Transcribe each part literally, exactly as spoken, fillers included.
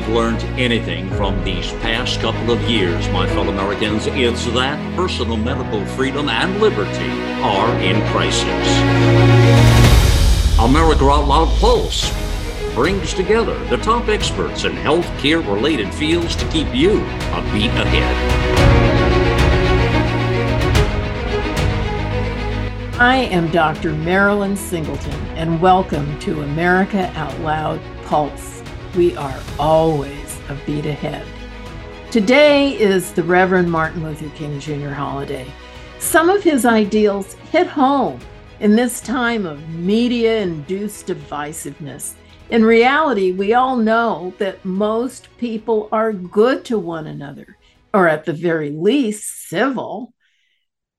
we've learned anything from these past couple of years, my fellow Americans, it's that personal medical freedom and liberty are in crisis. America Out Loud Pulse brings together the top experts in healthcare-related fields to keep you a beat ahead. I am Doctor Marilyn Singleton, and welcome to America Out Loud Pulse. We are always a beat ahead. Today is the Reverend Martin Luther King Junior holiday. Some of his ideals hit home in this time of media-induced divisiveness. In reality, we all know that most people are good to one another, or at the very least, civil.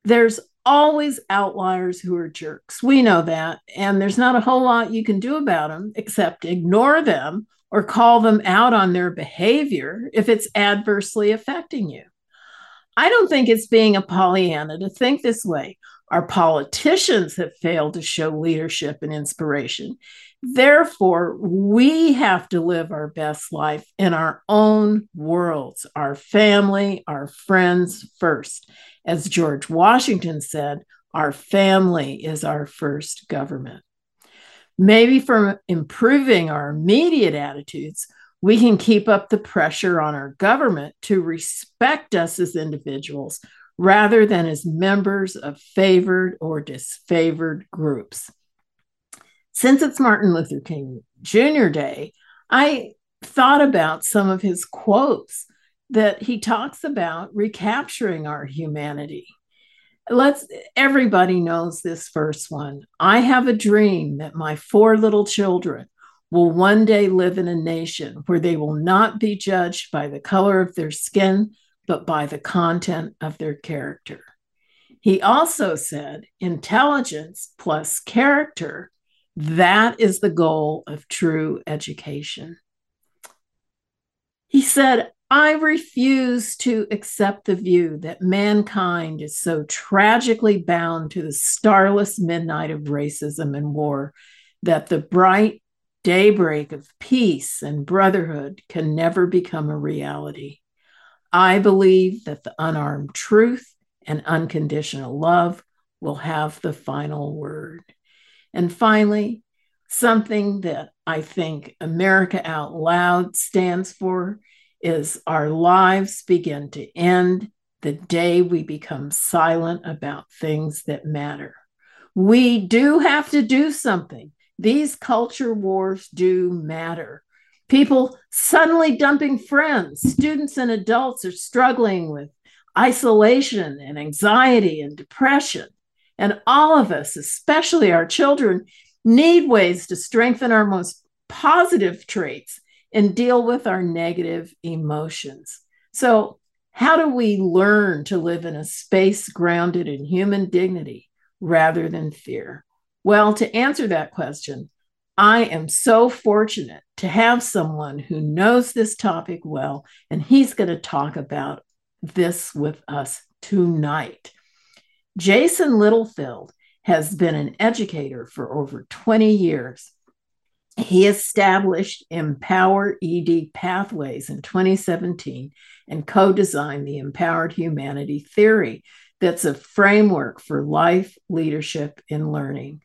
There's always outliers who are jerks. We know that, and there's not a whole lot you can do about them except ignore them or call them out on their behavior if it's adversely affecting you. I don't think it's being a Pollyanna to think this way. Our politicians have failed to show leadership and inspiration. Therefore, we have to live our best life in our own worlds, our family, our friends first. As George Washington said, our family is our first government. Maybe from improving our immediate attitudes, we can keep up the pressure on our government to respect us as individuals rather than as members of favored or disfavored groups. Since it's Martin Luther King Junior Day, I thought about some of his quotes that he talks about recapturing our humanity. Let's, everybody knows this first one. I have a dream that my four little children will one day live in a nation where they will not be judged by the color of their skin, but by the content of their character. He also said, intelligence plus character, that is the goal of true education. He said, I refuse to accept the view that mankind is so tragically bound to the starless midnight of racism and war that the bright daybreak of peace and brotherhood can never become a reality. I believe that the unarmed truth and unconditional love will have the final word. And finally, something that I think America Out Loud stands for is our lives begin to end the day we become silent about things that matter. We do have to do something. These culture wars do matter. People suddenly dumping friends, students and adults are struggling with isolation and anxiety and depression. And all of us, especially our children, need ways to strengthen our most positive traits and deal with our negative emotions. So how do we learn to live in a space grounded in human dignity rather than fear? Well, to answer that question, I am so fortunate to have someone who knows this topic well, and he's going to talk about this with us tonight. Jason Littlefield has been an educator for over twenty years. He established Empower E D Pathways in twenty seventeen and co-designed the Empowered Humanity Theory, that's a framework for life, leadership, and learning.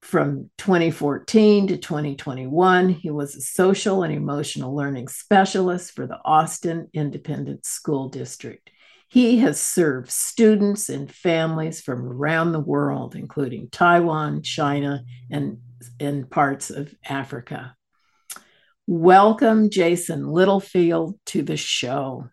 From twenty fourteen to twenty twenty-one, he was a social and emotional learning specialist for the Austin Independent School District. He has served students and families from around the world, including Taiwan, China, and, and parts of Africa. Welcome, Jason Littlefield, to the show.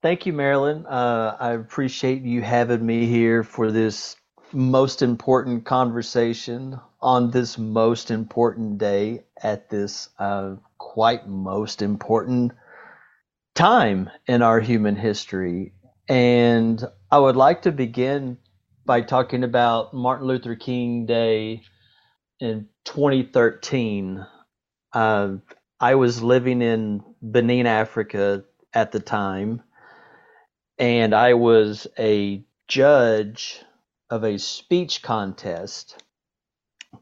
Thank you, Marilyn. Uh, I appreciate you having me here for this most important conversation on this most important day at this uh, quite most important time in our human history. And I would like to begin by talking about Martin Luther King Day in twenty thirteen. Uh, I was living in Benin, Africa at the time, and I was a judge of a speech contest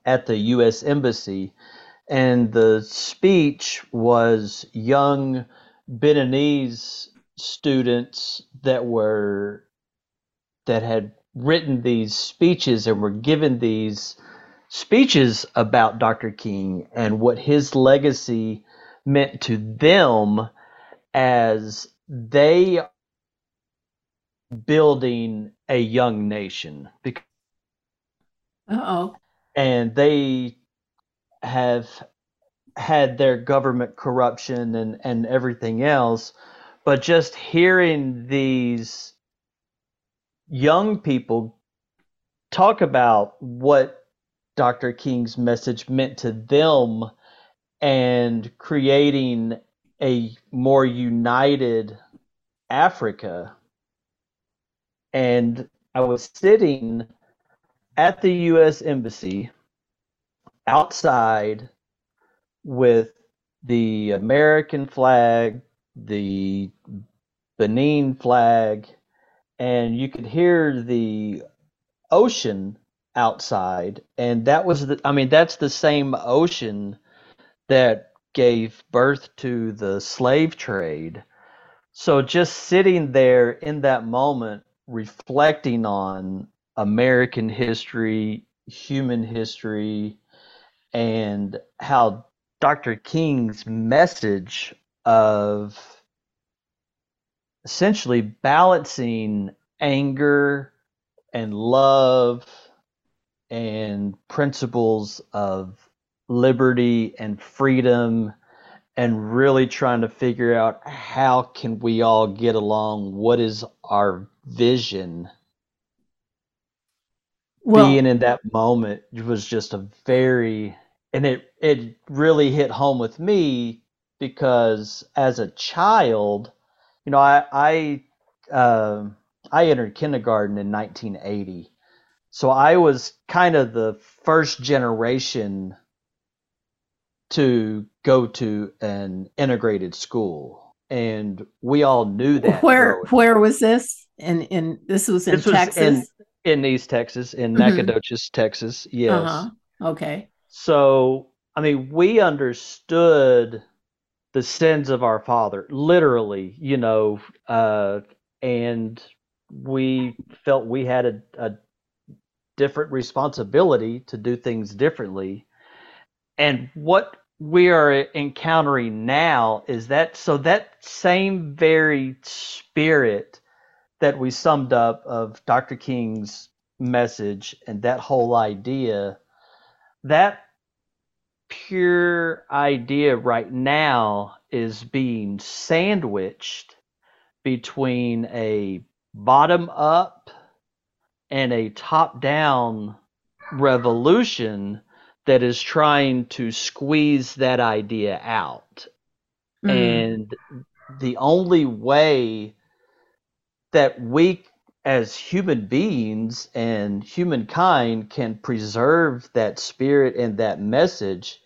at the U S Embassy And the speech was young Beninese students that were that had written these speeches and were given these speeches about Doctor King and what his legacy meant to them as they building a young nation. Uh-oh. And they have had their government corruption and, and everything else. But just hearing these young people talk about what Doctor King's message meant to them and creating a more united Africa. And I was sitting at the U S Embassy outside with the American flag, the Benin flag, and you could hear the ocean outside. And that was the, I mean, that's the same ocean that gave birth to the slave trade. So just sitting there in that moment, reflecting on American history, human history, and how Doctor King's message of essentially balancing anger and love and principles of liberty and freedom, and really trying to figure out how can we all get along, what is our vision. Well, being in that moment was just a very, and it, it really hit home with me because as a child, you know, I I, uh, I entered kindergarten in nineteen eighty. So I was kind of the first generation to go to an integrated school. And we all knew that. Where where was this? And in, in, this was in this Texas? Was in, In East Texas, in Nacogdoches, mm-hmm. Texas, yes. Uh-huh. Okay. So, I mean, we understood the sins of our father, literally, you know, uh, and we felt we had a, a different responsibility to do things differently. And what we are encountering now is that, so that same very spirit that we summed up of Doctor King's message and that whole idea, that pure idea right now is being sandwiched between a bottom up and a top down revolution that is trying to squeeze that idea out. Mm. And the only way that we as human beings and humankind can preserve that spirit and that message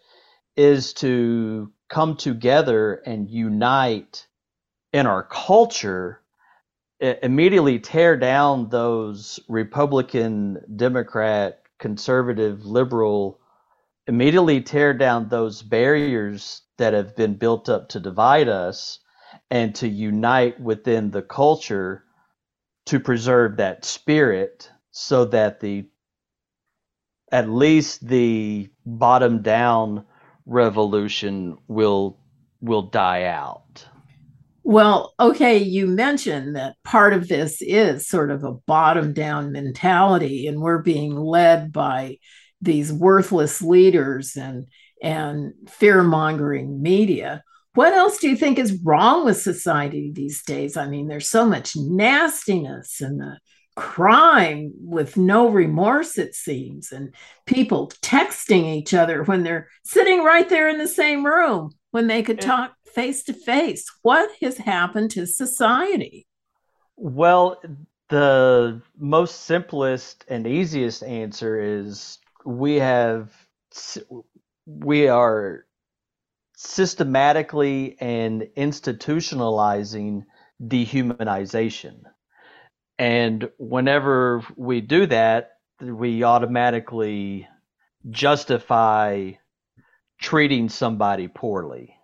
is to come together and unite in our culture, immediately tear down those Republican, Democrat, conservative, liberal, immediately tear down those barriers that have been built up to divide us and to unite within the culture to preserve that spirit so that the, at least the bottom down revolution will, will die out. Well, okay. You mentioned that part of this is sort of a bottom down mentality, and we're being led by these worthless leaders and, and fear mongering media. What else do you think is wrong with society these days? I mean, there's so much nastiness and the crime with no remorse, it seems, and people texting each other when they're sitting right there in the same room when they could talk face to face. What has happened to society? Well, the most simplest and easiest answer is we have, we are systematically and institutionalizing dehumanization. And whenever we do that, we automatically justify treating somebody poorly.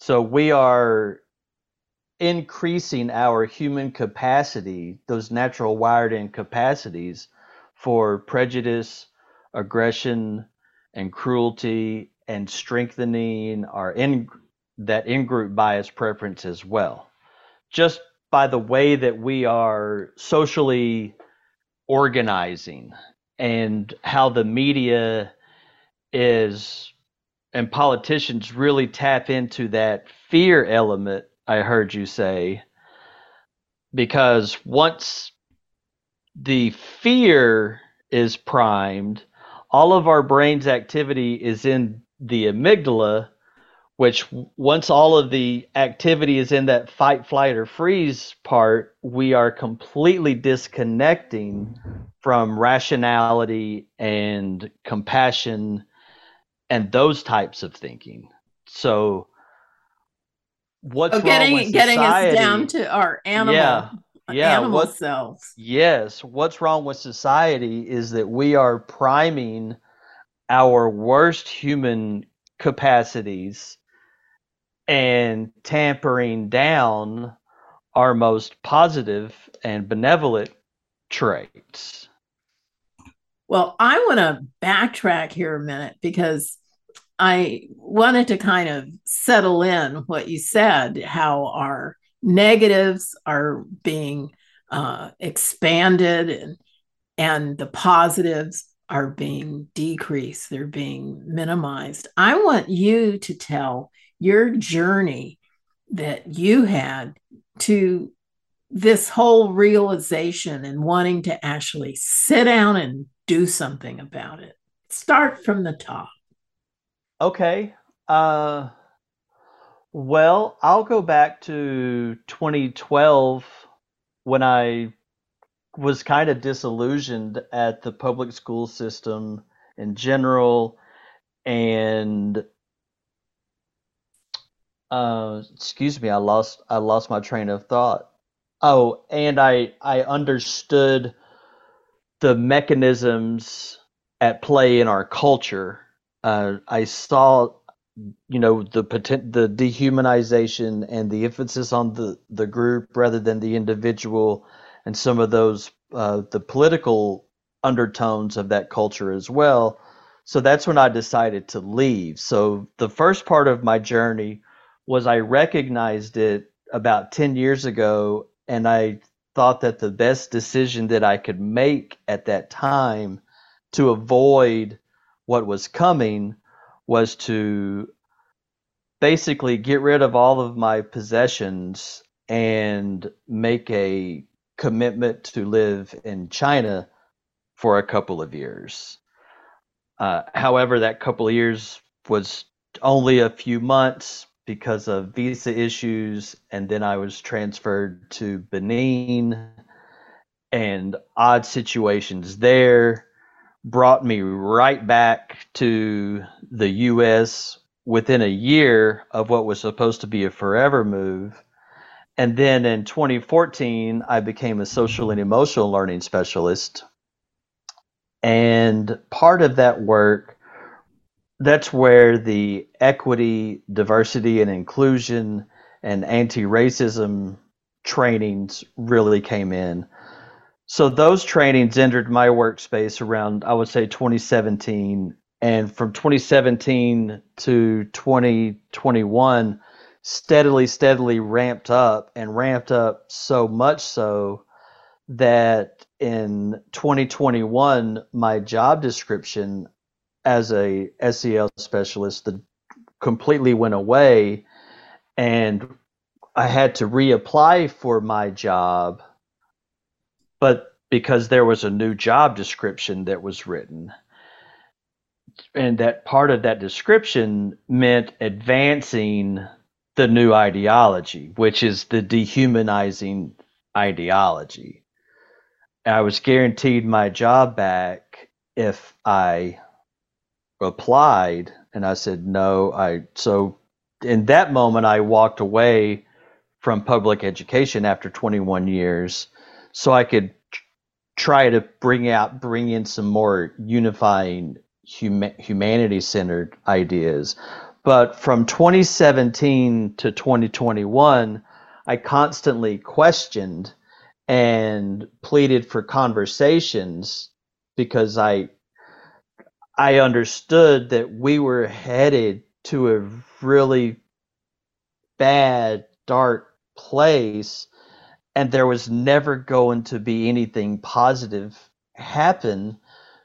So we are increasing our human capacity, those natural wired-in capacities for prejudice, aggression, and cruelty, and strengthening our in that in-group bias preference as well. Just by the way that we are socially organizing and how the media is and politicians really tap into that fear element, I heard you say, because once the fear is primed, all of our brain's activity is in the amygdala, which once all of the activity is in that fight, flight, or freeze part, we are completely disconnecting from rationality and compassion and those types of thinking. So what's oh, getting, wrong with society? Getting us down to our animal, yeah, yeah, animal what, selves. Yes. What's wrong with society is that we are priming our worst human capacities and tampering down our most positive and benevolent traits. Well, I want to backtrack here a minute because I wanted to kind of settle in what you said, how our negatives are being uh, expanded and, and the positives are being decreased. They're being minimized. I want you to tell your journey that you had to this whole realization and wanting to actually sit down and do something about it. Start from the top. Okay. Uh, well, I'll go back to twenty twelve when I was kind of disillusioned at the public school system in general. And uh, excuse me, I lost I lost my train of thought. Oh, and I I understood the mechanisms at play in our culture. Uh, I saw, you know, the potent, the dehumanization and the emphasis on the, the group rather than the individual, and some of those uh, the political undertones of that culture as well. So that's when I decided to leave. So the first part of my journey was I recognized it about ten years ago, and I thought that the best decision that I could make at that time to avoid what was coming was to basically get rid of all of my possessions and make a commitment to live in China for a couple of years. Uh, however, that couple of years was only a few months because of visa issues, and then I was transferred to Benin, and odd situations there brought me right back to the U S within a year of what was supposed to be a forever move. And then in twenty fourteen, I became a social and emotional learning specialist. And part of that work, that's where the equity, diversity, and inclusion and anti-racism trainings really came in. So those trainings entered my workspace around, I would say, twenty seventeen. And from twenty seventeen to twenty twenty-one, steadily, steadily ramped up and ramped up so much so that in twenty twenty-one, my job description as a S E L specialist completely went away. And I had to reapply for my job, but because there was a new job description that was written, and that part of that description meant advancing the new ideology, which is the dehumanizing ideology. I was guaranteed my job back if I applied, and I said no. I so in that moment, I walked away from public education after twenty-one years so I could try to bring out, bring in some more unifying hum- humanity-centered ideas. But from twenty seventeen to twenty twenty-one, I constantly questioned and pleaded for conversations because I I understood that we were headed to a really bad, dark place, and there was never going to be anything positive happen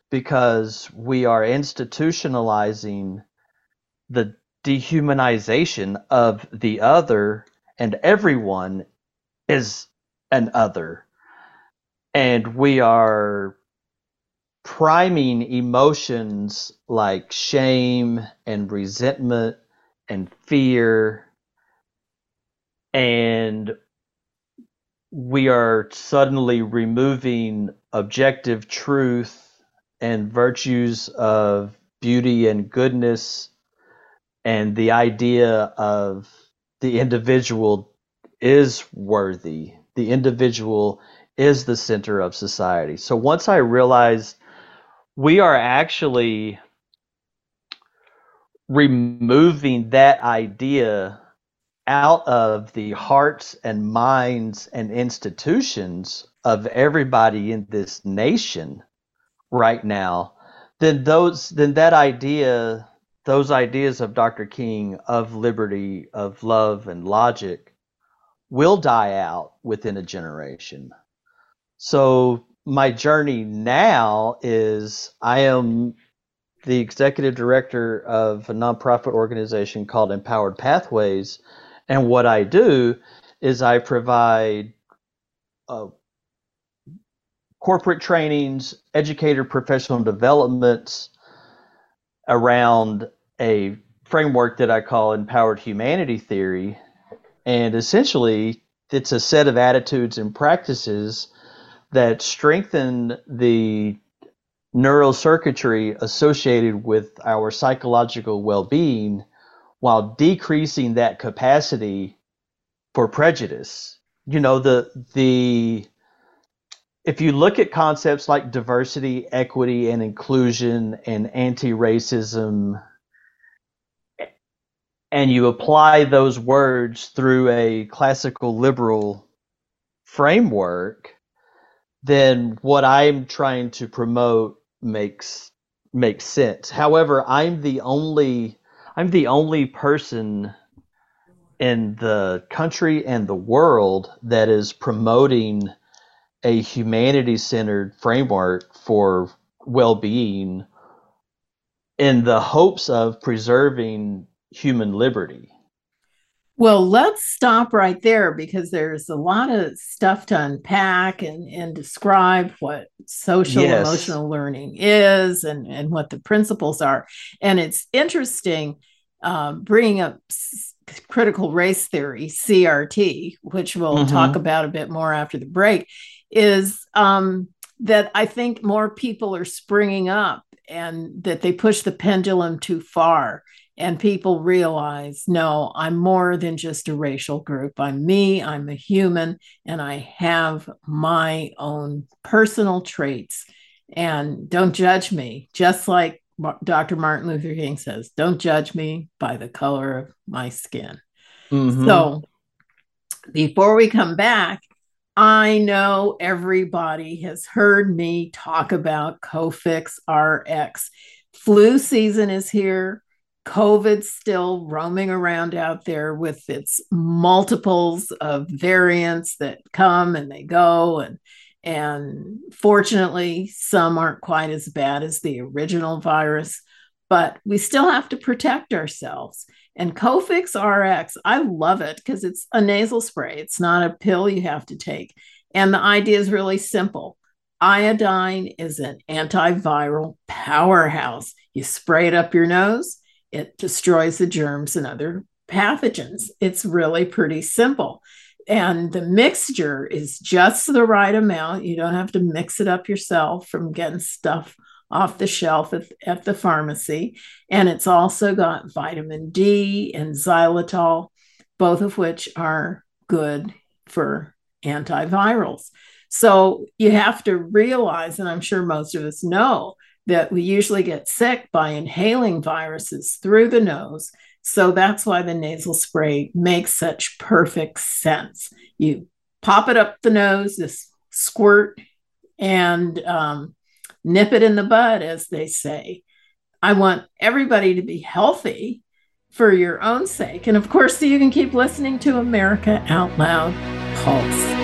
because we are institutionalizing the dehumanization of the other, and everyone is an other, and we are priming emotions like shame and resentment and fear, and we are suddenly removing objective truth and virtues of beauty and goodness and the idea of the individual is worthy. The individual is the center of society. So once I realized we are actually removing that idea out of the hearts and minds and institutions of everybody in this nation right now, then those, then that idea, those ideas of Doctor King, of liberty, of love and logic will die out within a generation. So my journey now is I am the executive director of a nonprofit organization called Empowered Pathways. And what I do is I provide uh, corporate trainings, educator professional developments around a framework that I call Empowered Humanity Theory. And essentially, it's a set of attitudes and practices that strengthen the neural circuitry associated with our psychological well-being while decreasing that capacity for prejudice. You know, the the if you look at concepts like diversity, equity, and inclusion and anti-racism, and you apply those words through a classical liberal framework, then what I'm trying to promote makes makes sense. However, I'm the only I'm the only person in the country and the world that is promoting a humanity-centered framework for well-being in the hopes of preserving human liberty. Well, let's stop right there because there's a lot of stuff to unpack and, and describe what social yes. emotional learning is and, and what the principles are. And it's interesting uh, bringing up s- critical race theory, C R T, which we'll mm-hmm. talk about a bit more after the break, is um, that I think more people are springing up and that they push the pendulum too far. And people realize, no, I'm more than just a racial group. I'm me, I'm a human, and I have my own personal traits. And don't judge me, just like Doctor Martin Luther King says, don't judge me by the color of my skin. Mm-hmm. So before we come back, I know everybody has heard me talk about CoFix R X. Flu season is here. COVID's still roaming around out there with its multiples of variants that come and they go. And, and fortunately, some aren't quite as bad as the original virus, but we still have to protect ourselves. And CoFix R X, I love it because it's a nasal spray. It's not a pill you have to take. And the idea is really simple. Iodine is an antiviral powerhouse. You spray it up your nose. It destroys the germs and other pathogens. It's really pretty simple. And the mixture is just the right amount. You don't have to mix it up yourself from getting stuff off the shelf at, at the pharmacy. And it's also got vitamin D and xylitol, both of which are good for antivirals. So you have to realize, and I'm sure most of us know, that we usually get sick by inhaling viruses through the nose. So that's why the nasal spray makes such perfect sense. You pop it up the nose, this squirt, and um, nip it in the bud, as they say. I want everybody to be healthy for your own sake. And of course, so you can keep listening to America Out Loud Pulse.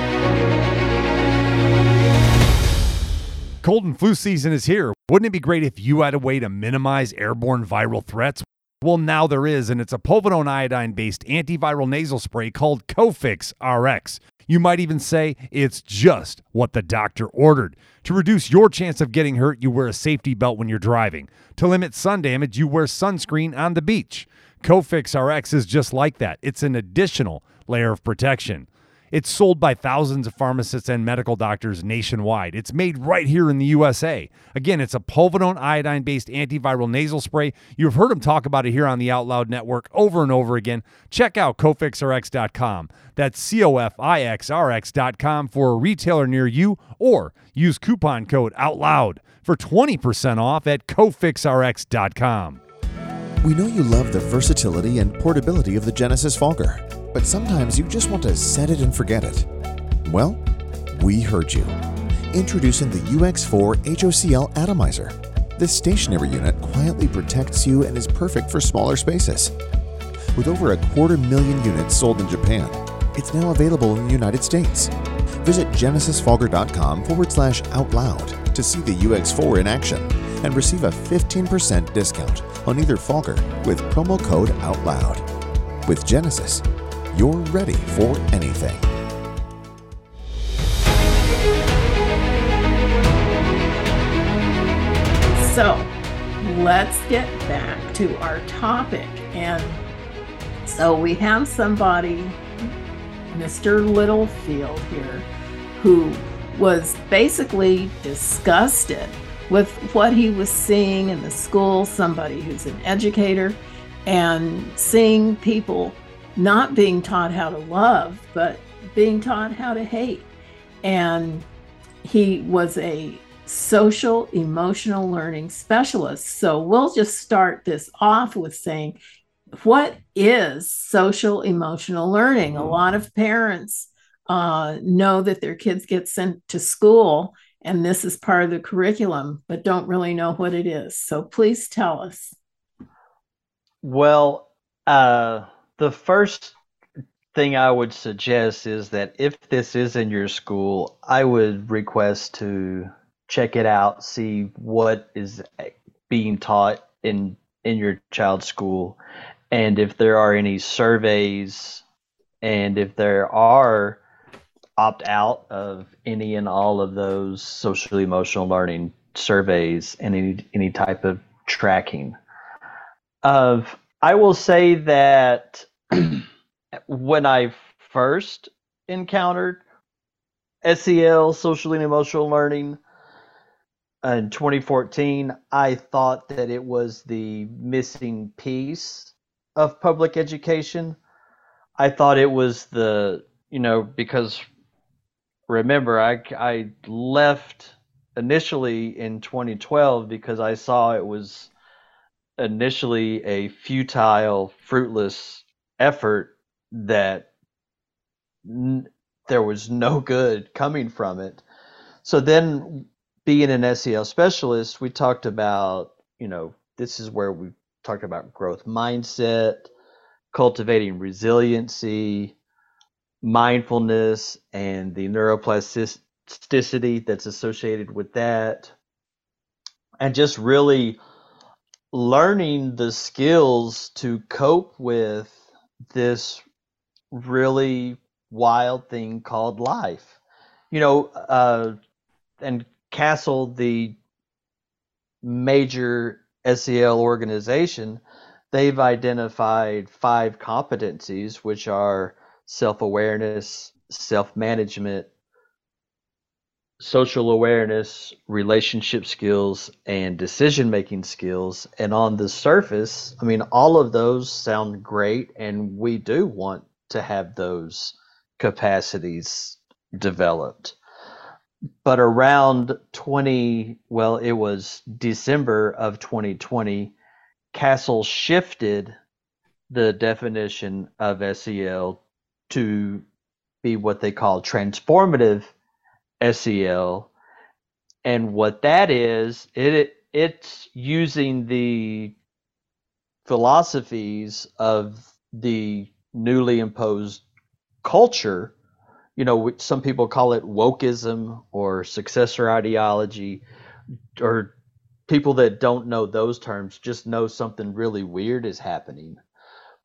Cold and flu season is here. Wouldn't it be great if you had a way to minimize airborne viral threats? Well, now there is, and it's a povidone iodine-based antiviral nasal spray called CoFix R X. You might even say it's just what the doctor ordered. To reduce your chance of getting hurt, you wear a safety belt when you're driving. To limit sun damage, you wear sunscreen on the beach. CoFix R X is just like that. It's an additional layer of protection. It's sold by thousands of pharmacists and medical doctors nationwide. It's made right here in the U S A. Again, it's a povidone iodine-based antiviral nasal spray. You've heard them talk about it here on the Out Loud Network over and over again. Check out cofix r x dot com. That's C O F I X R X dot com for a retailer near you, or use coupon code OUTLOUD for twenty percent off at cofix r x dot com. We know you love the versatility and portability of the Genesis Fogger, but sometimes you just want to set it and forget it. Well, we heard you. Introducing the U X four H O C L Atomizer. This stationary unit quietly protects you and is perfect for smaller spaces. With over a quarter million units sold in Japan, it's now available in the United States. Visit genesis fogger dot com forward slash out loud to see the U X four in action and receive a fifteen percent discount on either Fogger with promo code OUTLOUD. With Genesis, you're ready for anything. So let's get back to our topic. And so we have somebody, Mister Littlefield here, who was basically disgusted with what he was seeing in the school, somebody who's an educator, and seeing people not being taught how to love, but being taught how to hate. And he was a social emotional learning specialist. So we'll just start this off with saying, what is social emotional learning? A lot of parents uh, know that their kids get sent to school and this is part of the curriculum, but don't really know what it is. So please tell us. Well, uh, the first thing I would suggest is that if this is in your school, I would request to check it out, see what is being taught in in your child's school. And if there are any surveys, and if there are, opt out of any and all of those social emotional learning surveys and any any type of tracking. Of, I will say that when I first encountered S E L, social and emotional learning, in twenty fourteen, I thought that it was the missing piece of public education. I thought it was the, you know, because remember, I, I left initially in twenty twelve because I saw it was initially a futile, fruitless effort that n- there was no good coming from it. So then, being an S E L specialist, we talked about, you know, this is where we talked about growth mindset, cultivating resiliency, mindfulness, and the neuroplasticity that's associated with that. And just really learning the skills to cope with this really wild thing called life. You know, uh, and CASEL, the major S E L organization, they've identified five competencies, which are self-awareness, self-management, social awareness, relationship skills, and decision-making skills. And on the surface, I mean, all of those sound great, and we do want to have those capacities developed. But around twenty, well, it was December of twenty twenty, CASEL shifted the definition of S E L to be what they call transformative S E L. And what that is, it it's using the philosophies of the newly imposed culture. You know, some people call it wokeism or successor ideology, or people that don't know those terms just know something really weird is happening.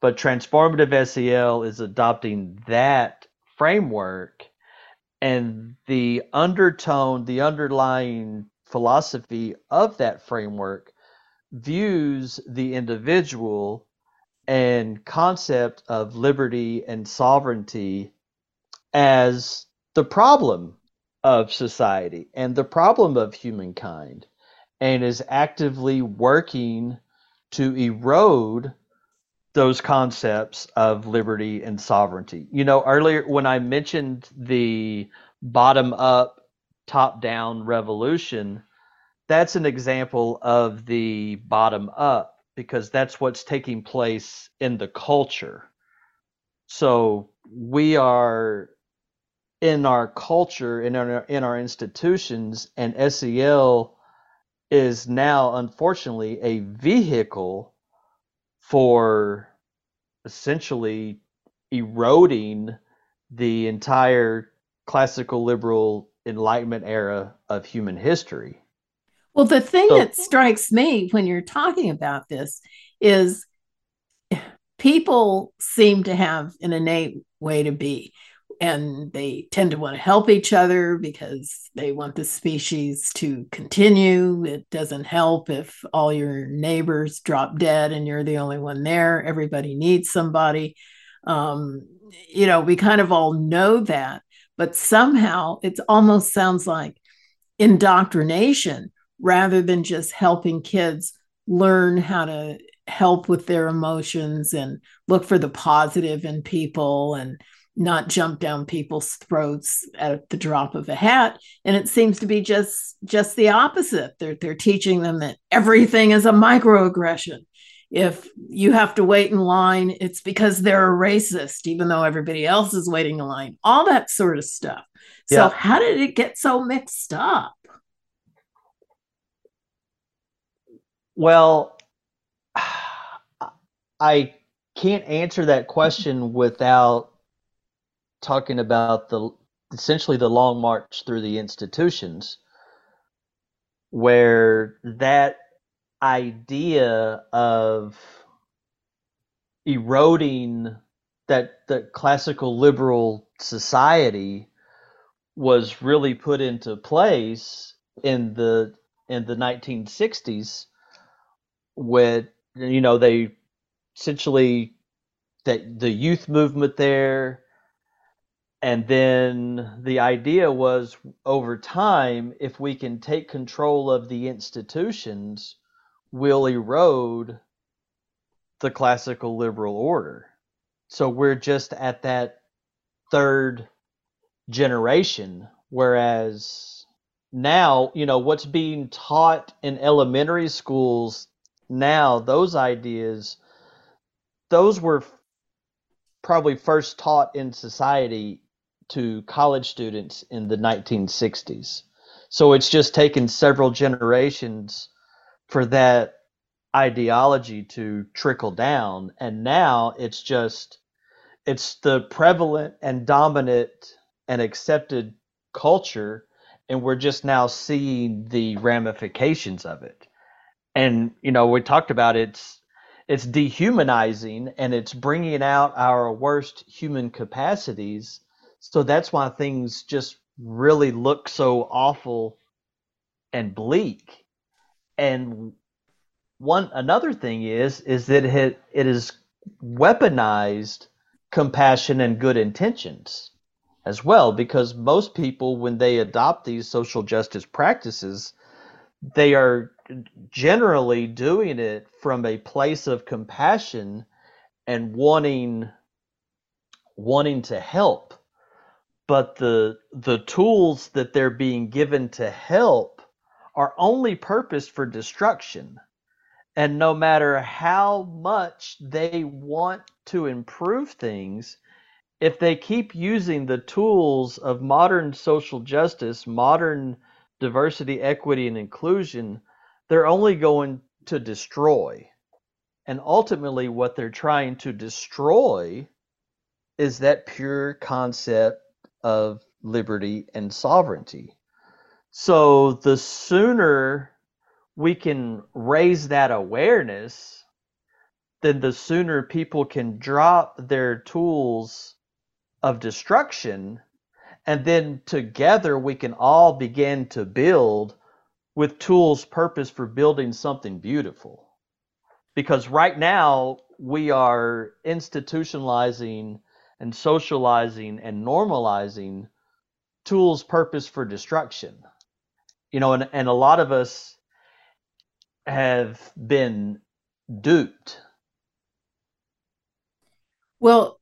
But transformative S E L is adopting that framework, and the undertone, the underlying philosophy of that framework views the individual and concept of liberty and sovereignty as the problem of society and the problem of humankind, and is actively working to erode those concepts of liberty and sovereignty. You know, earlier when I mentioned the bottom up, top down revolution, that's an example of the bottom up, because that's what's taking place in the culture. So we are in our culture, in our, in our institutions, and S E L is now, unfortunately, a vehicle for essentially eroding the entire classical liberal Enlightenment era of human history. Well, the thing so, that strikes me when you're talking about this is people seem to have an innate way to be. And they tend to want to help each other because they want the species to continue. It doesn't help if all your neighbors drop dead and you're the only one there. Everybody needs somebody. Um, you know, we kind of all know that, but somehow it almost sounds like indoctrination rather than just helping kids learn how to help with their emotions and look for the positive in people and not jump down people's throats at the drop of a hat. And it seems to be just, just the opposite. They're, they're teaching them that everything is a microaggression. If you have to wait in line, it's because they're a racist, even though everybody else is waiting in line, all that sort of stuff. Yeah. So how did it get so mixed up? Well, I can't answer that question without talking about the essentially the long march through the institutions, where that idea of eroding that the classical liberal society was really put into place in the in the nineteen sixties, with, you know, they essentially that the youth movement there. And then the idea was, over time, if we can take control of the institutions, we'll erode the classical liberal order. So we're just at that third generation, whereas now, you know, what's being taught in elementary schools now, those ideas, those were probably first taught in society to college students in the nineteen sixties. So it's just taken several generations for that ideology to trickle down. And now it's just, it's the prevalent and dominant and accepted culture. And we're just now seeing the ramifications of it. And, you know, we talked about it's, it's dehumanizing, and it's bringing out our worst human capacities. So that's why things just really look so awful and bleak. And one another thing is is that it it is weaponized compassion and good intentions as well, because most people, when they adopt these social justice practices, they are generally doing it from a place of compassion and wanting wanting to help. but the the tools that they're being given to help are only purposed for destruction. And no matter how much they want to improve things, if they keep using the tools of modern social justice, modern diversity, equity, and inclusion, they're only going to destroy. And ultimately, what they're trying to destroy is that pure concept of liberty and sovereignty. So the sooner we can raise that awareness, then the sooner people can drop their tools of destruction, and then together we can all begin to build with tools purpose for building something beautiful. Because right now we are institutionalizing and socializing and normalizing tools purpose for destruction. You know, and, and a lot of us have been duped. Well,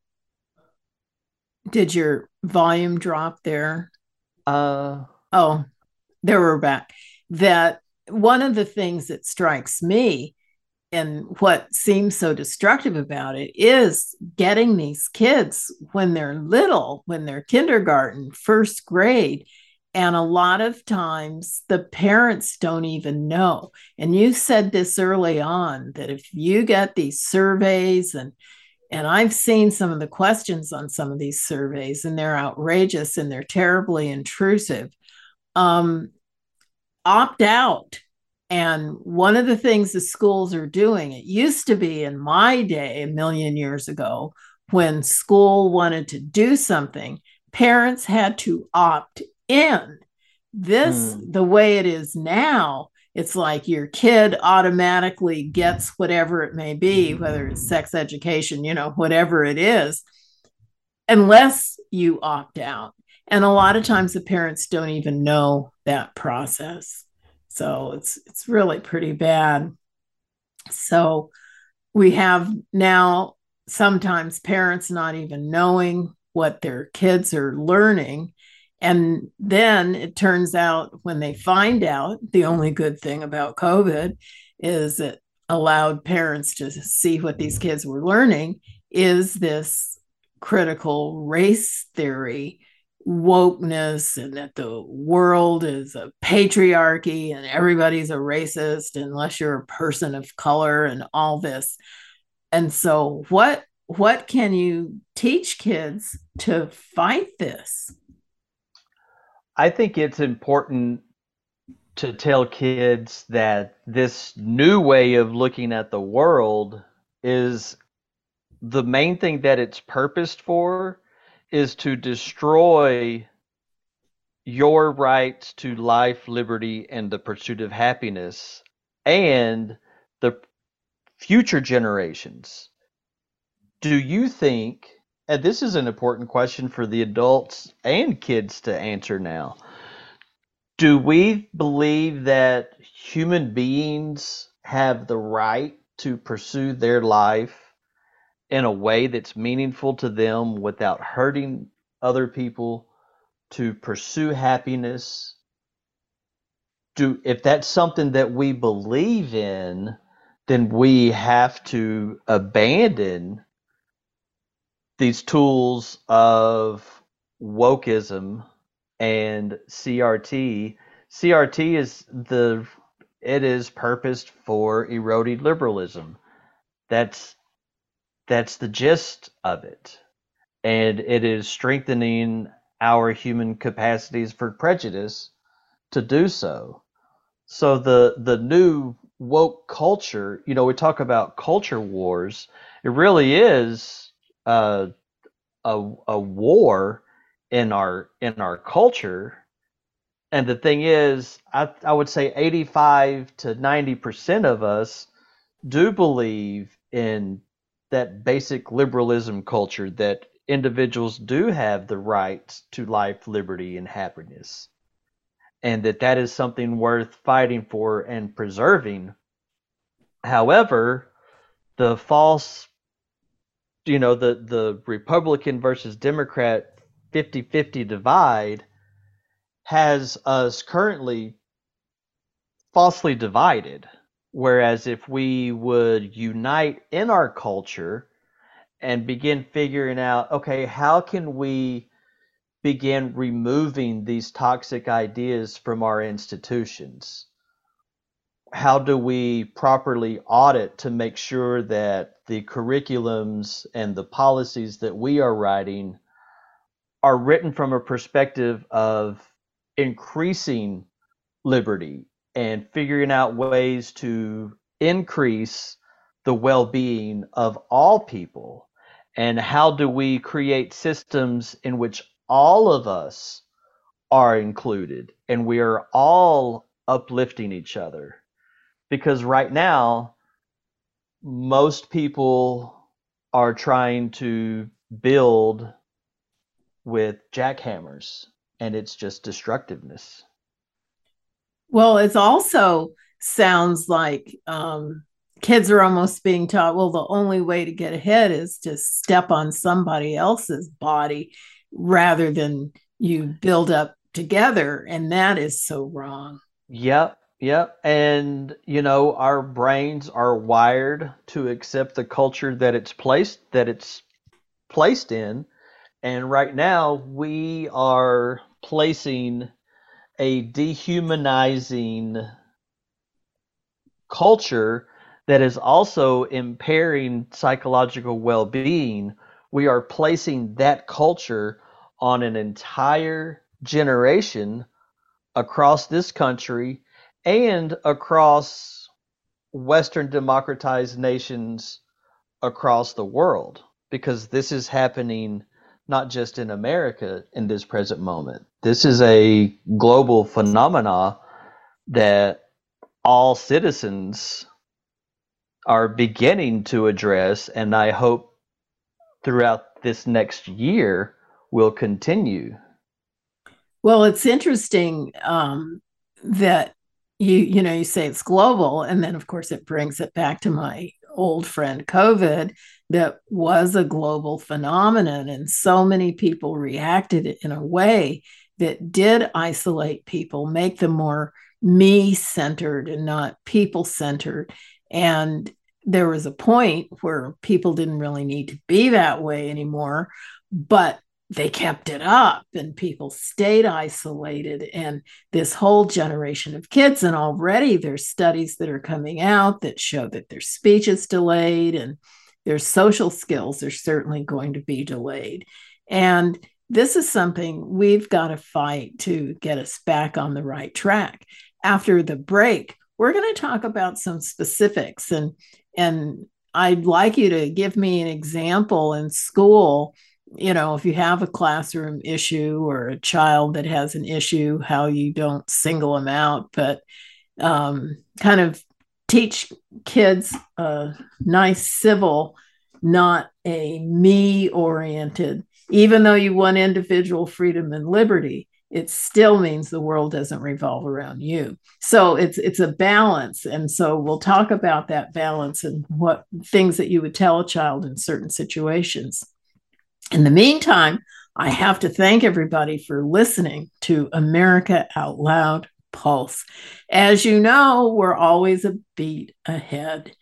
did your volume drop there? Uh, oh, there we're back. That one of the things that strikes me and what seems so destructive about it is getting these kids when they're little, when they're kindergarten, first grade, and a lot of times the parents don't even know. And you said this early on, that if you get these surveys, and and I've seen some of the questions on some of these surveys, and they're outrageous and they're terribly intrusive, um, opt out. And one of the things the schools are doing, it used to be in my day, a million years ago, when school wanted to do something, parents had to opt in. This, mm. the way it is now, it's like your kid automatically gets whatever it may be, whether it's sex education, you know, whatever it is, unless you opt out. And a lot of times the parents don't even know that process. So it's it's really pretty bad. So we have now sometimes parents not even knowing what their kids are learning. And then it turns out when they find out, the only good thing about COVID is it allowed parents to see what these kids were learning is this critical race theory, wokeness, and that the world is a patriarchy and everybody's a racist unless you're a person of color and all this. And so what what can you teach kids to fight this? I think it's important to tell kids that this new way of looking at the world is the main thing that it's purposed for is to destroy your rights to life, liberty, and the pursuit of happiness, and the future generations. Do you think, and this is an important question for the adults and kids to answer now, do we believe that human beings have the right to pursue their life in a way that's meaningful to them without hurting other people, to pursue happiness? Do, if that's something that we believe in, then we have to abandon these tools of wokeism and C R T. C R T is the, it is purposed for eroding liberalism. That's, That's the gist of it. And it is strengthening our human capacities for prejudice to do so. So the the new woke culture, you know, we talk about culture wars. It really is uh, a a war in our in our culture. And the thing is, I, I would say eighty-five to ninety percent of us do believe in that basic liberalism culture, that individuals do have the rights to life, liberty, and happiness, and that that is something worth fighting for and preserving. However, the false, you know, the, the Republican versus Democrat fifty-fifty divide has us currently falsely divided. Whereas if we would unite in our culture and begin figuring out, okay, how can we begin removing these toxic ideas from our institutions? How do we properly audit to make sure that the curriculums and the policies that we are writing are written from a perspective of increasing liberty and figuring out ways to increase the well-being of all people? And how do we create systems in which all of us are included and we are all uplifting each other? Because right now, most people are trying to build with jackhammers, and it's just destructiveness. Well, it also sounds like um, kids are almost being taught, well, the only way to get ahead is to step on somebody else's body rather than you build up together. And that is so wrong. Yep. Yep. And, you know, our brains are wired to accept the culture that it's placed, that it's placed in. And right now we are placing a dehumanizing culture that is also impairing psychological well-being. We are placing that culture on an entire generation across this country and across Western democratized nations across the world, because this is happening not just in America in this present moment. This is a global phenomena that all citizens are beginning to address, and I hope throughout this next year will continue. Well, it's interesting um, that You, you know, you say it's global, and then, of course, it brings it back to my old friend COVID, that was a global phenomenon, and so many people reacted in a way that did isolate people, make them more me-centered and not people-centered. And there was a point where people didn't really need to be that way anymore, but they kept it up and people stayed isolated, and this whole generation of kids. And already there's studies that are coming out that show that their speech is delayed and their social skills are certainly going to be delayed. And this is something we've got to fight to get us back on the right track. After the break, we're going to talk about some specifics, and, and I'd like you to give me an example in school. You know, if you have a classroom issue or a child that has an issue, how you don't single them out, but um, kind of teach kids a nice civil, not a me-oriented. Even though you want individual freedom and liberty, it still means the world doesn't revolve around you. So it's it's a balance. And so we'll talk about that balance and what things that you would tell a child in certain situations. In the meantime, I have to thank everybody for listening to America Out Loud Pulse. As you know, we're always a beat ahead.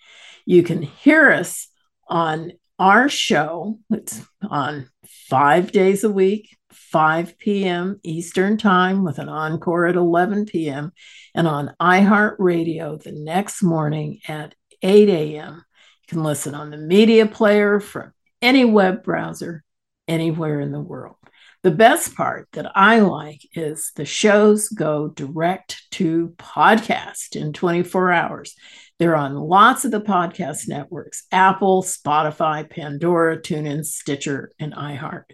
You can hear us on our show. It's on five days a week, five p.m. Eastern Time, with an encore at eleven p.m. and on iHeartRadio the next morning at eight a.m. You can listen on the media player from any web browser, anywhere in the world. The best part that I like is the shows go direct to podcast in twenty-four hours. They're on lots of the podcast networks: Apple, Spotify, Pandora, TuneIn, Stitcher, and iHeart.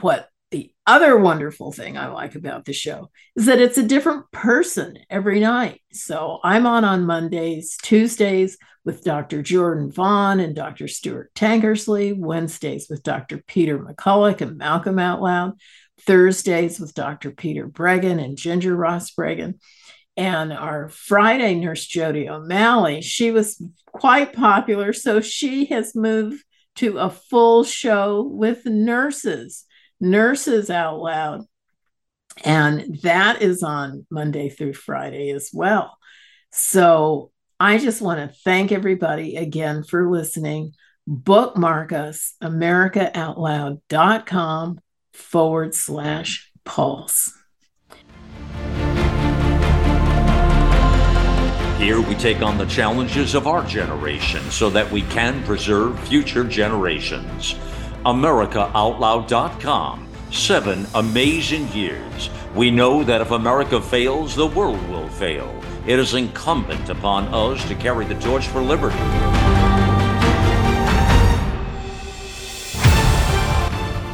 What the other wonderful thing I like about the show is that it's a different person every night. So I'm on on Mondays, Tuesdays, with Doctor Jordan Vaughn and Doctor Stuart Tankersley, Wednesdays with Doctor Peter McCulloch and Malcolm Out Loud, Thursdays with Doctor Peter Bregan and Ginger Ross Bregan, and our Friday nurse, Jody O'Malley. She was quite popular, so she has moved to a full show with nurses. Nurses Out Loud. And that is on Monday through Friday as well. So I just want to thank everybody again for listening. Bookmark us, americaoutloud.com forward slash pulse. Here we take on the challenges of our generation so that we can preserve future generations. America Out Loud dot com. Seven amazing years. We know that if America fails, the world will fail. It is incumbent upon us to carry the torch for liberty.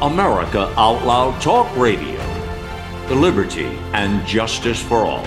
America Out Loud Talk Radio. Liberty and justice for all.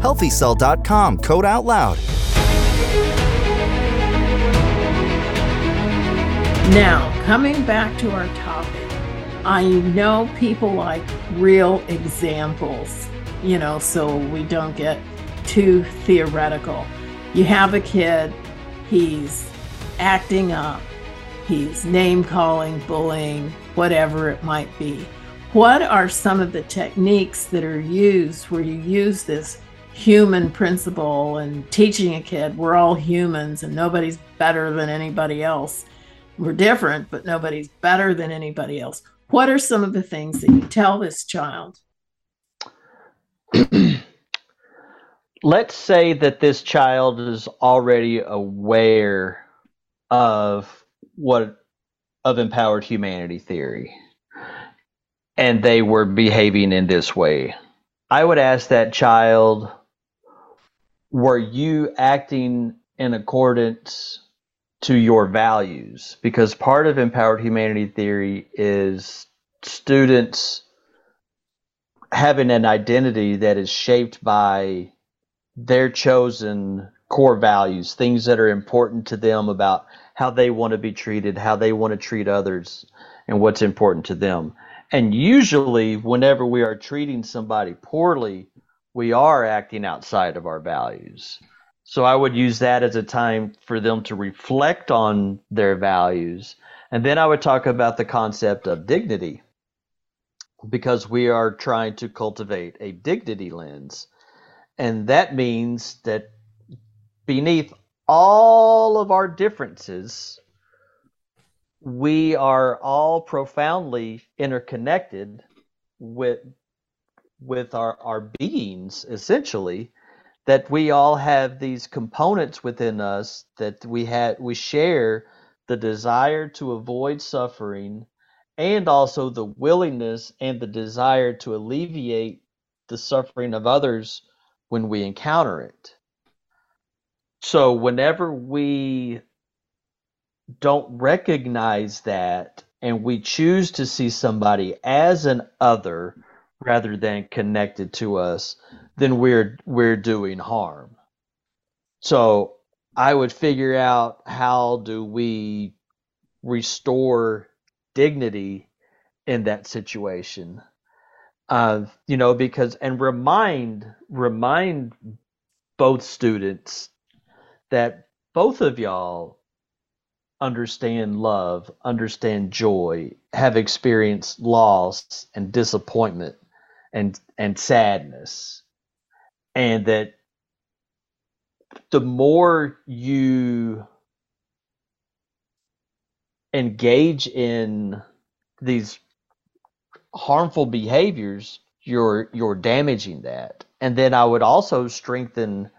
healthy cell dot com, code out loud. Now, coming back to our topic, I know people like real examples, you know, so we don't get too theoretical. You have a kid, he's acting up, he's name-calling, bullying, whatever it might be. What are some of the techniques that are used where you use this human principle and teaching a kid we're all humans and nobody's better than anybody else? We're different, but nobody's better than anybody else. What are some of the things that you tell this child? Let's say that this child is already aware of what of Empowered Humanity Theory, and they were behaving in this way. I would ask that child, were you acting in accordance to your values? Because part of Empowered Humanity Theory is students having an identity that is shaped by their chosen core values, things that are important to them about how they want to be treated, how they want to treat others, and what's important to them. And usually, whenever we are treating somebody poorly, we are acting outside of our values. So I would use that as a time for them to reflect on their values. And then I would talk about the concept of dignity, because we are trying to cultivate a dignity lens. And that means that beneath all of our differences, we are all profoundly interconnected with with our, our beings, essentially, that we all have these components within us that we had we share the desire to avoid suffering and also the willingness and the desire to alleviate the suffering of others when we encounter it. So whenever we don't recognize that and we choose to see somebody as an other rather than connected to us, then we're we're doing harm. So I would figure out, how do we restore dignity in that situation? Uh, you know, because and remind remind both students that both of y'all understand love, understand joy, have experienced loss and disappointment and and sadness. And that the more you engage in these harmful behaviors, you're you're damaging that. And then I would also strengthen,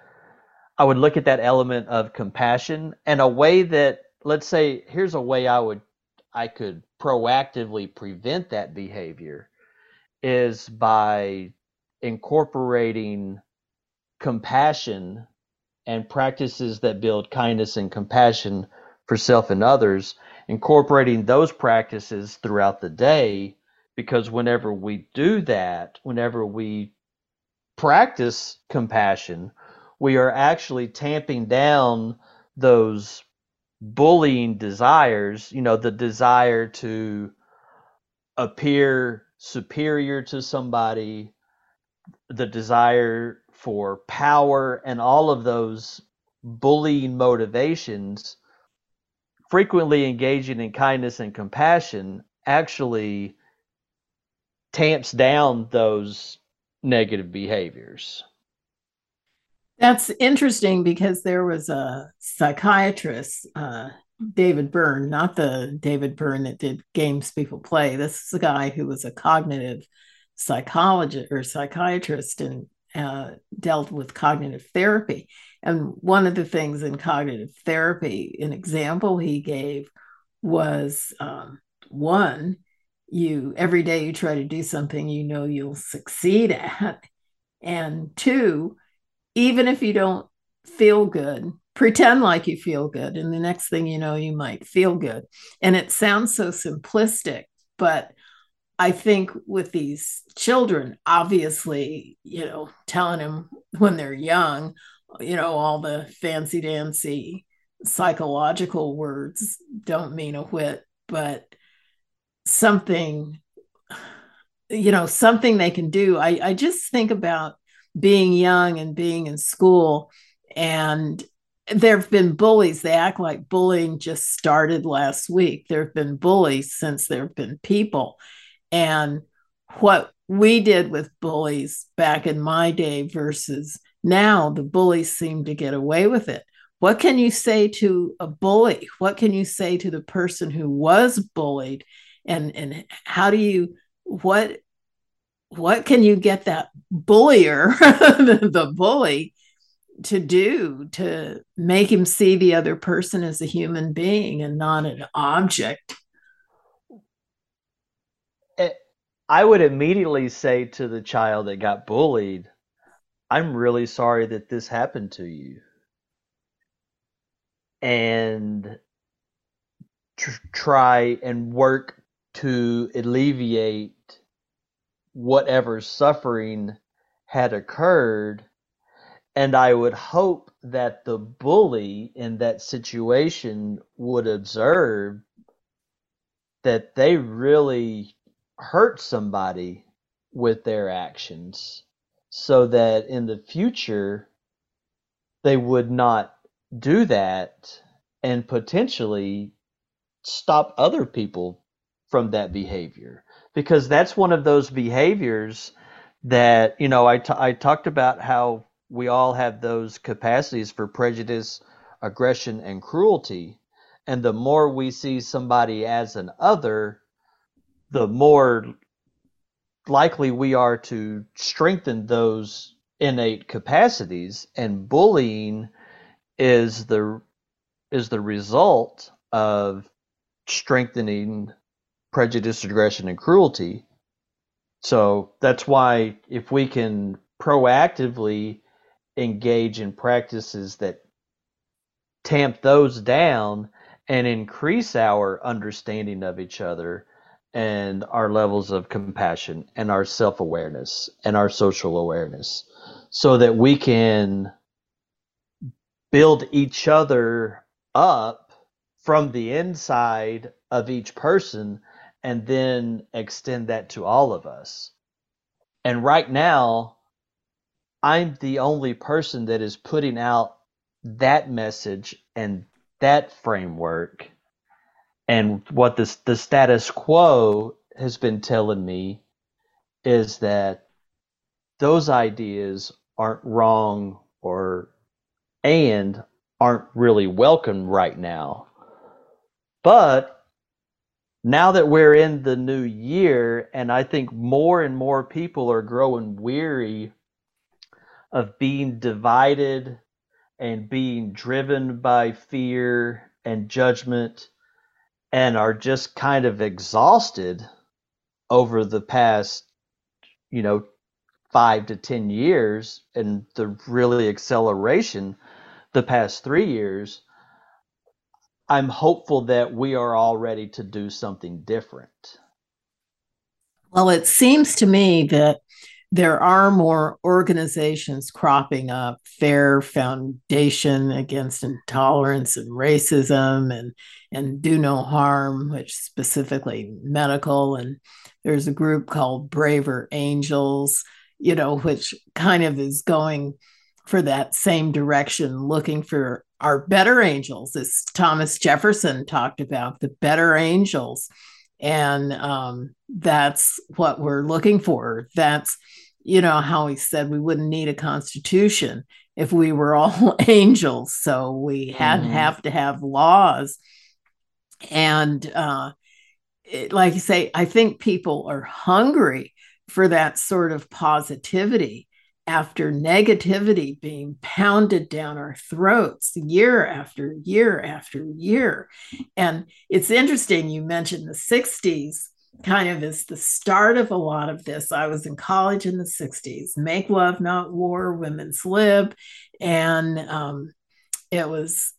I would look at that element of compassion and a way that, let's say, here's a way I would, I could proactively prevent that behavior is by incorporating compassion and practices that build kindness and compassion for self and others incorporating those practices throughout the day, because whenever we do that, whenever we practice compassion, we are actually tamping down those bullying desires, you know, the desire to appear superior to somebody, the desire for power, and all of those bullying motivations. Frequently engaging in kindness and compassion actually tamps down those negative behaviors. That's interesting, because there was a psychiatrist, uh, David Byrne, not the David Byrne that did Games People Play. This is a guy who was a cognitive psychologist or psychiatrist and uh, dealt with cognitive therapy. And one of the things in cognitive therapy, an example he gave was um, one, you every day you try to do something you know you'll succeed at. And two, even if you don't feel good, pretend like you feel good. And the next thing you know, you might feel good. And it sounds so simplistic, but I think with these children, obviously, you know, telling them when they're young, you know, all the fancy dancy psychological words don't mean a whit, but something, you know, something they can do. I, I just think about being young and being in school, and there have been bullies. They act like bullying just started last week. There have been bullies since there have been people. And what we did with bullies back in my day versus now, the bullies seem to get away with it. What can you say to a bully? What can you say to the person who was bullied? And, and how do you, what, what can you get that bullier, the, the bully, to do to make him see the other person as a human being and not an object? I would immediately say to the child that got bullied, I'm really sorry that this happened to you. And tr- try and work to alleviate whatever suffering had occurred. And I would hope that the bully in that situation would observe that they really hurt somebody with their actions, so that in the future they would not do that and potentially stop other people from that behavior. Because that's one of those behaviors that, you know, I, t- I talked about how we all have those capacities for prejudice, aggression, and cruelty. And the more we see somebody as an other, the more likely we are to strengthen those innate capacities, and bullying is the is the result of strengthening prejudice, aggression, and cruelty. So that's why if we can proactively engage in practices that tamp those down and increase our understanding of each other, and our levels of compassion, and our self-awareness, and our social awareness, so that we can build each other up from the inside of each person, and then extend that to all of us. And right now, I'm the only person that is putting out that message and that framework. And what this, the status quo has been telling me is that those ideas aren't wrong or and aren't really welcome right now. But now that we're in the new year, and I think more and more people are growing weary of being divided and being driven by fear and judgment, and are just kind of exhausted over the past, you know, five to ten years, and the really acceleration the past three years, I'm hopeful that we are all ready to do something different. Well, it seems to me that there are more organizations cropping up, Fair Foundation Against Intolerance and Racism, and, and Do No Harm, which is specifically medical. And there's a group called Braver Angels, you know, which kind of is going for that same direction, looking for our better angels, as Thomas Jefferson talked about, the better angels. And um, that's what we're looking for. That's, you know, how he said we wouldn't need a constitution if we were all angels. So we had mm-hmm. have to have laws. And uh, it, like you say, I think people are hungry for that sort of positivity after negativity being pounded down our throats year after year after year. And it's interesting, you mentioned the sixties kind of is the start of a lot of this. I was in college in the sixties, Make Love, Not War, Women's Lib. And um, it was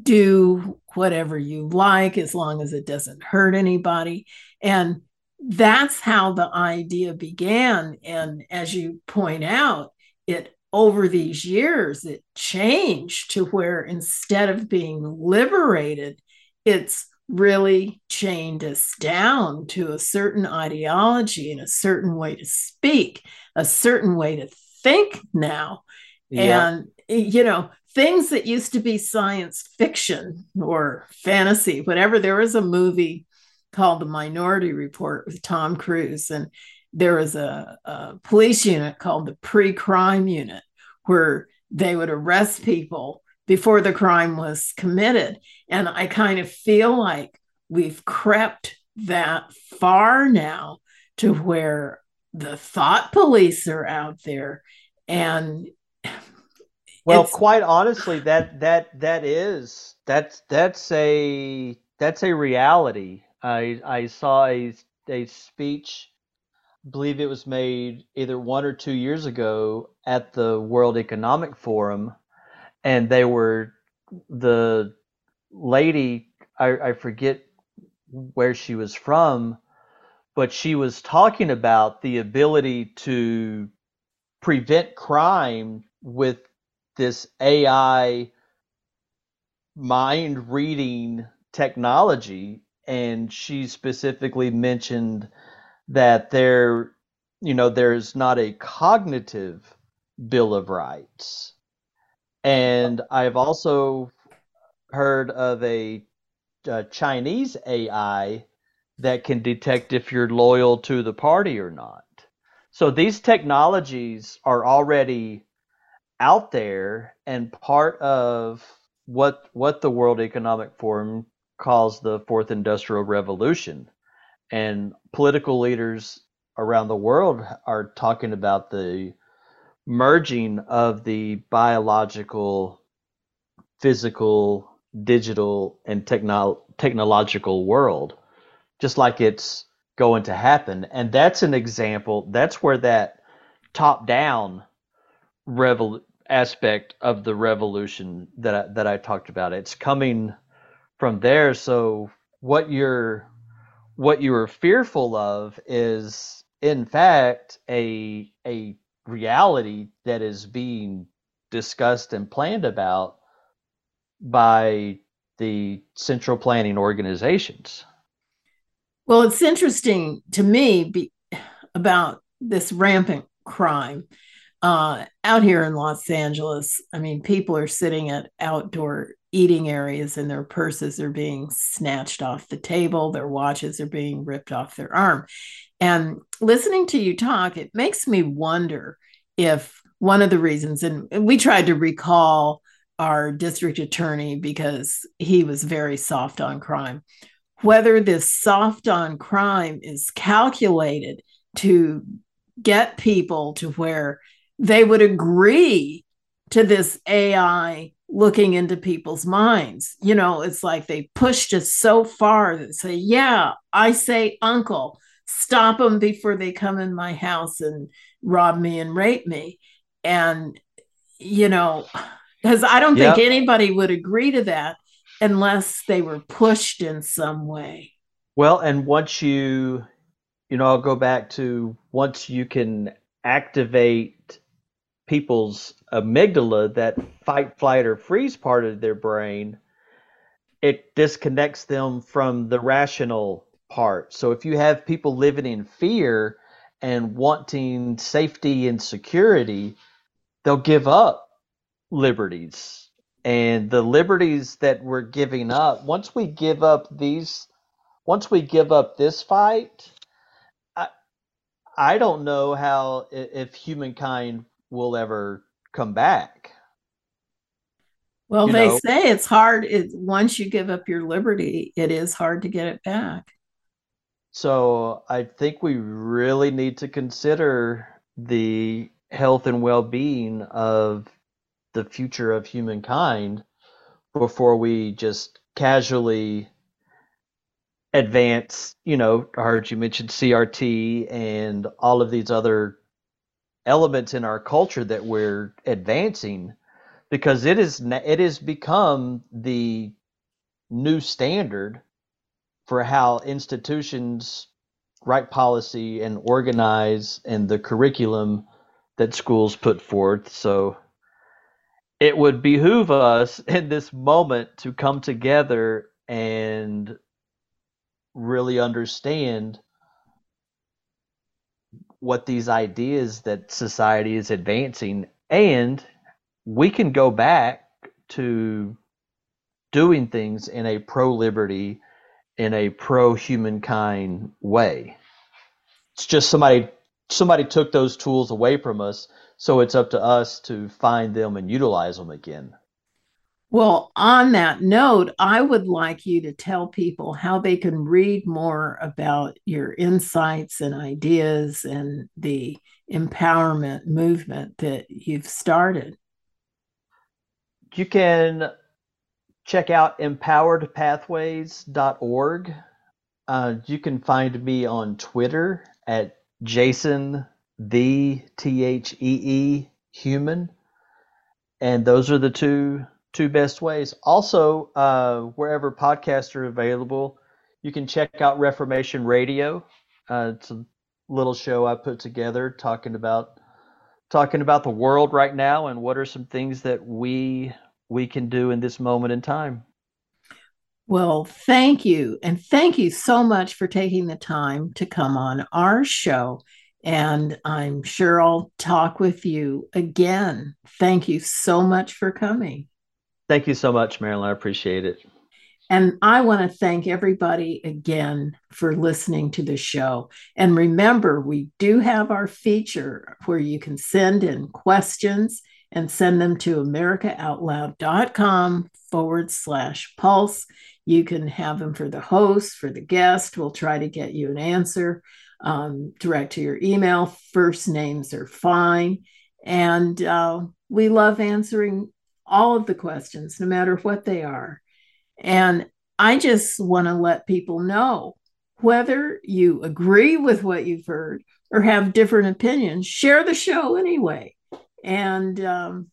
do whatever you like, as long as it doesn't hurt anybody. And that's how the idea began. And as you point out, it over these years, it changed to where instead of being liberated, it's really chained us down to a certain ideology and a certain way to speak, a certain way to think now. Yeah. And, you know, things that used to be science fiction or fantasy, whatever. There was a movie called The Minority Report with Tom Cruise. And there was a, a police unit called the pre-crime unit, where they would arrest people before the crime was committed. And I kind of feel like we've crept that far now to where the thought police are out there. And well, quite honestly, that that that is that's that's a that's a reality. I, I saw a, a speech, I believe it was made either one or two years ago at the World Economic Forum, and they were, the lady, I, I forget where she was from, but she was talking about the ability to prevent crime with this A I mind reading technology. And she specifically mentioned that there, you know, there's not a cognitive Bill of Rights. And I've also heard of a, a Chinese A I that can detect if you're loyal to the party or not. So these technologies are already out there, and part of what what the World Economic Forum calls the Fourth Industrial Revolution, and political leaders around the world are talking about the merging of the biological, physical, digital, and techno- technological world, just like it's going to happen. And that's an example. That's where that top-down revol- aspect of the revolution that I, that I talked about, it's coming from there. So what you're what you are fearful of is in fact a a reality that is being discussed and planned about by the central planning organizations. Well, it's interesting to me be, about this rampant crime uh, out here in Los Angeles. I mean, people are sitting at outdoor eating areas and their purses are being snatched off the table, their watches are being ripped off their arm. And listening to you talk, it makes me wonder if one of the reasons, and we tried to recall our district attorney because he was very soft on crime, whether this soft on crime is calculated to get people to where they would agree to this A I looking into people's minds. You know, it's like they pushed us so far that say, yeah, I say uncle, stop them before they come in my house and rob me and rape me. And, you know, because I don't yep. think anybody would agree to that unless they were pushed in some way. Well, and once you, you know, I'll go back to once you can activate people's amygdala, that fight, flight, or freeze part of their brain, it disconnects them from the rational part. So if you have people living in fear and wanting safety and security, they'll give up liberties. And the liberties that we're giving up, once we give up these, once we give up this fight, I, I don't know how, if humankind will ever come back. Well, you they know. say it's hard. It, once you give up your liberty, it is hard to get it back. So I think we really need to consider the health and well-being of the future of humankind before we just casually advance, you know, I heard you mentioned C R T and all of these other elements in our culture that we're advancing, because it is it has become the new standard for how institutions write policy and organize and the curriculum that schools put forth. So it would behoove us in this moment to come together and really understand what these ideas that society is advancing, and we can go back to doing things in a pro-liberty, in a pro-humankind way. It's just somebody somebody took those tools away from us, so it's up to us to find them and utilize them again. Well, on that note, I would like you to tell people how they can read more about your insights and ideas and the empowerment movement that you've started. You can check out empowered pathways dot org. Uh, you can find me on Twitter at Jason the T H E E Human. And those are the two two best ways. Also, uh, wherever podcasts are available, you can check out Reformation Radio. Uh, it's a little show I put together talking about talking about the world right now and what are some things that we we can do in this moment in time. Well, thank you. And thank you so much for taking the time to come on our show. And I'm sure I'll talk with you again. Thank you so much for coming. Thank you so much, Marilyn. I appreciate it. And I want to thank everybody again for listening to the show. And remember, we do have our feature where you can send in questions and send them to americaoutloud.com forward slash pulse. You can have them for the host, for the guest. We'll try to get you an answer um, direct to your email. First names are fine. And uh, we love answering all of the questions, no matter what they are. And I just want to let people know, whether you agree with what you've heard or have different opinions, share the show anyway. And um,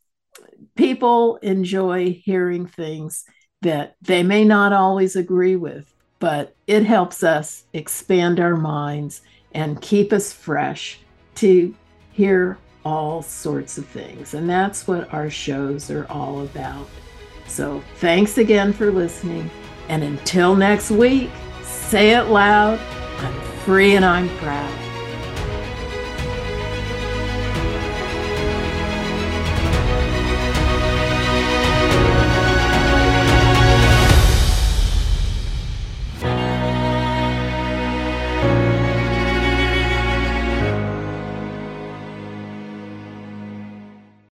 people enjoy hearing things that they may not always agree with, but it helps us expand our minds and keep us fresh to hear all sorts of things. And that's what our shows are all about. So thanks again for listening. And until next week, say it loud, I'm free and I'm proud.